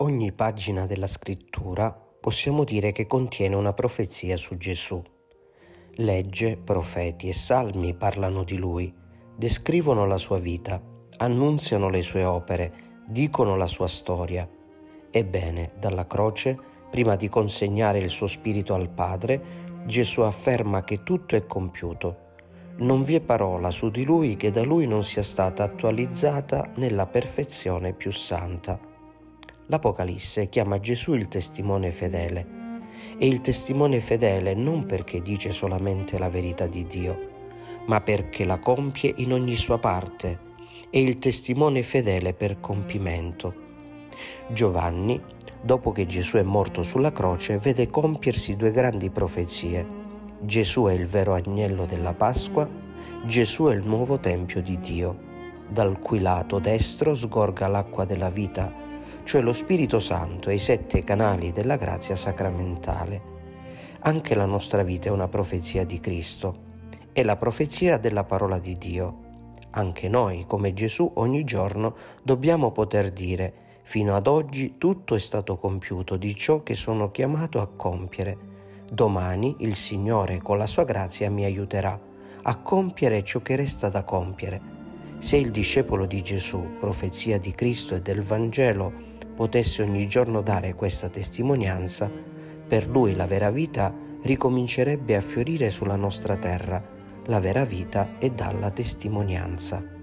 Ogni pagina della Scrittura possiamo dire che contiene una profezia su Gesù. Legge, profeti e salmi parlano di Lui, descrivono la sua vita, annunziano le sue opere, dicono la sua storia. Ebbene, dalla croce, prima di consegnare il suo spirito al Padre, Gesù afferma che tutto è compiuto. Non vi è parola su di Lui che da Lui non sia stata attualizzata nella perfezione più santa. L'Apocalisse chiama Gesù il testimone fedele, e il testimone fedele non perché dice solamente la verità di Dio, ma perché la compie in ogni sua parte, e il testimone fedele per compimento. Giovanni, dopo che Gesù è morto sulla croce, vede compiersi due grandi profezie. Gesù è il vero agnello della Pasqua, Gesù è il nuovo tempio di Dio, dal cui lato destro sgorga l'acqua della vita, cioè lo Spirito Santo e i 7 canali della grazia sacramentale. Anche la nostra vita è una profezia di Cristo, è la profezia della parola di Dio. Anche noi, come Gesù, ogni giorno dobbiamo poter dire: fino ad oggi tutto è stato compiuto di ciò che sono chiamato a compiere. Domani il Signore con la sua grazia mi aiuterà a compiere ciò che resta da compiere. Se il discepolo di Gesù, profezia di Cristo e del Vangelo, potesse ogni giorno dare questa testimonianza, per lui la vera vita ricomincerebbe a fiorire sulla nostra terra. La vera vita è dalla testimonianza.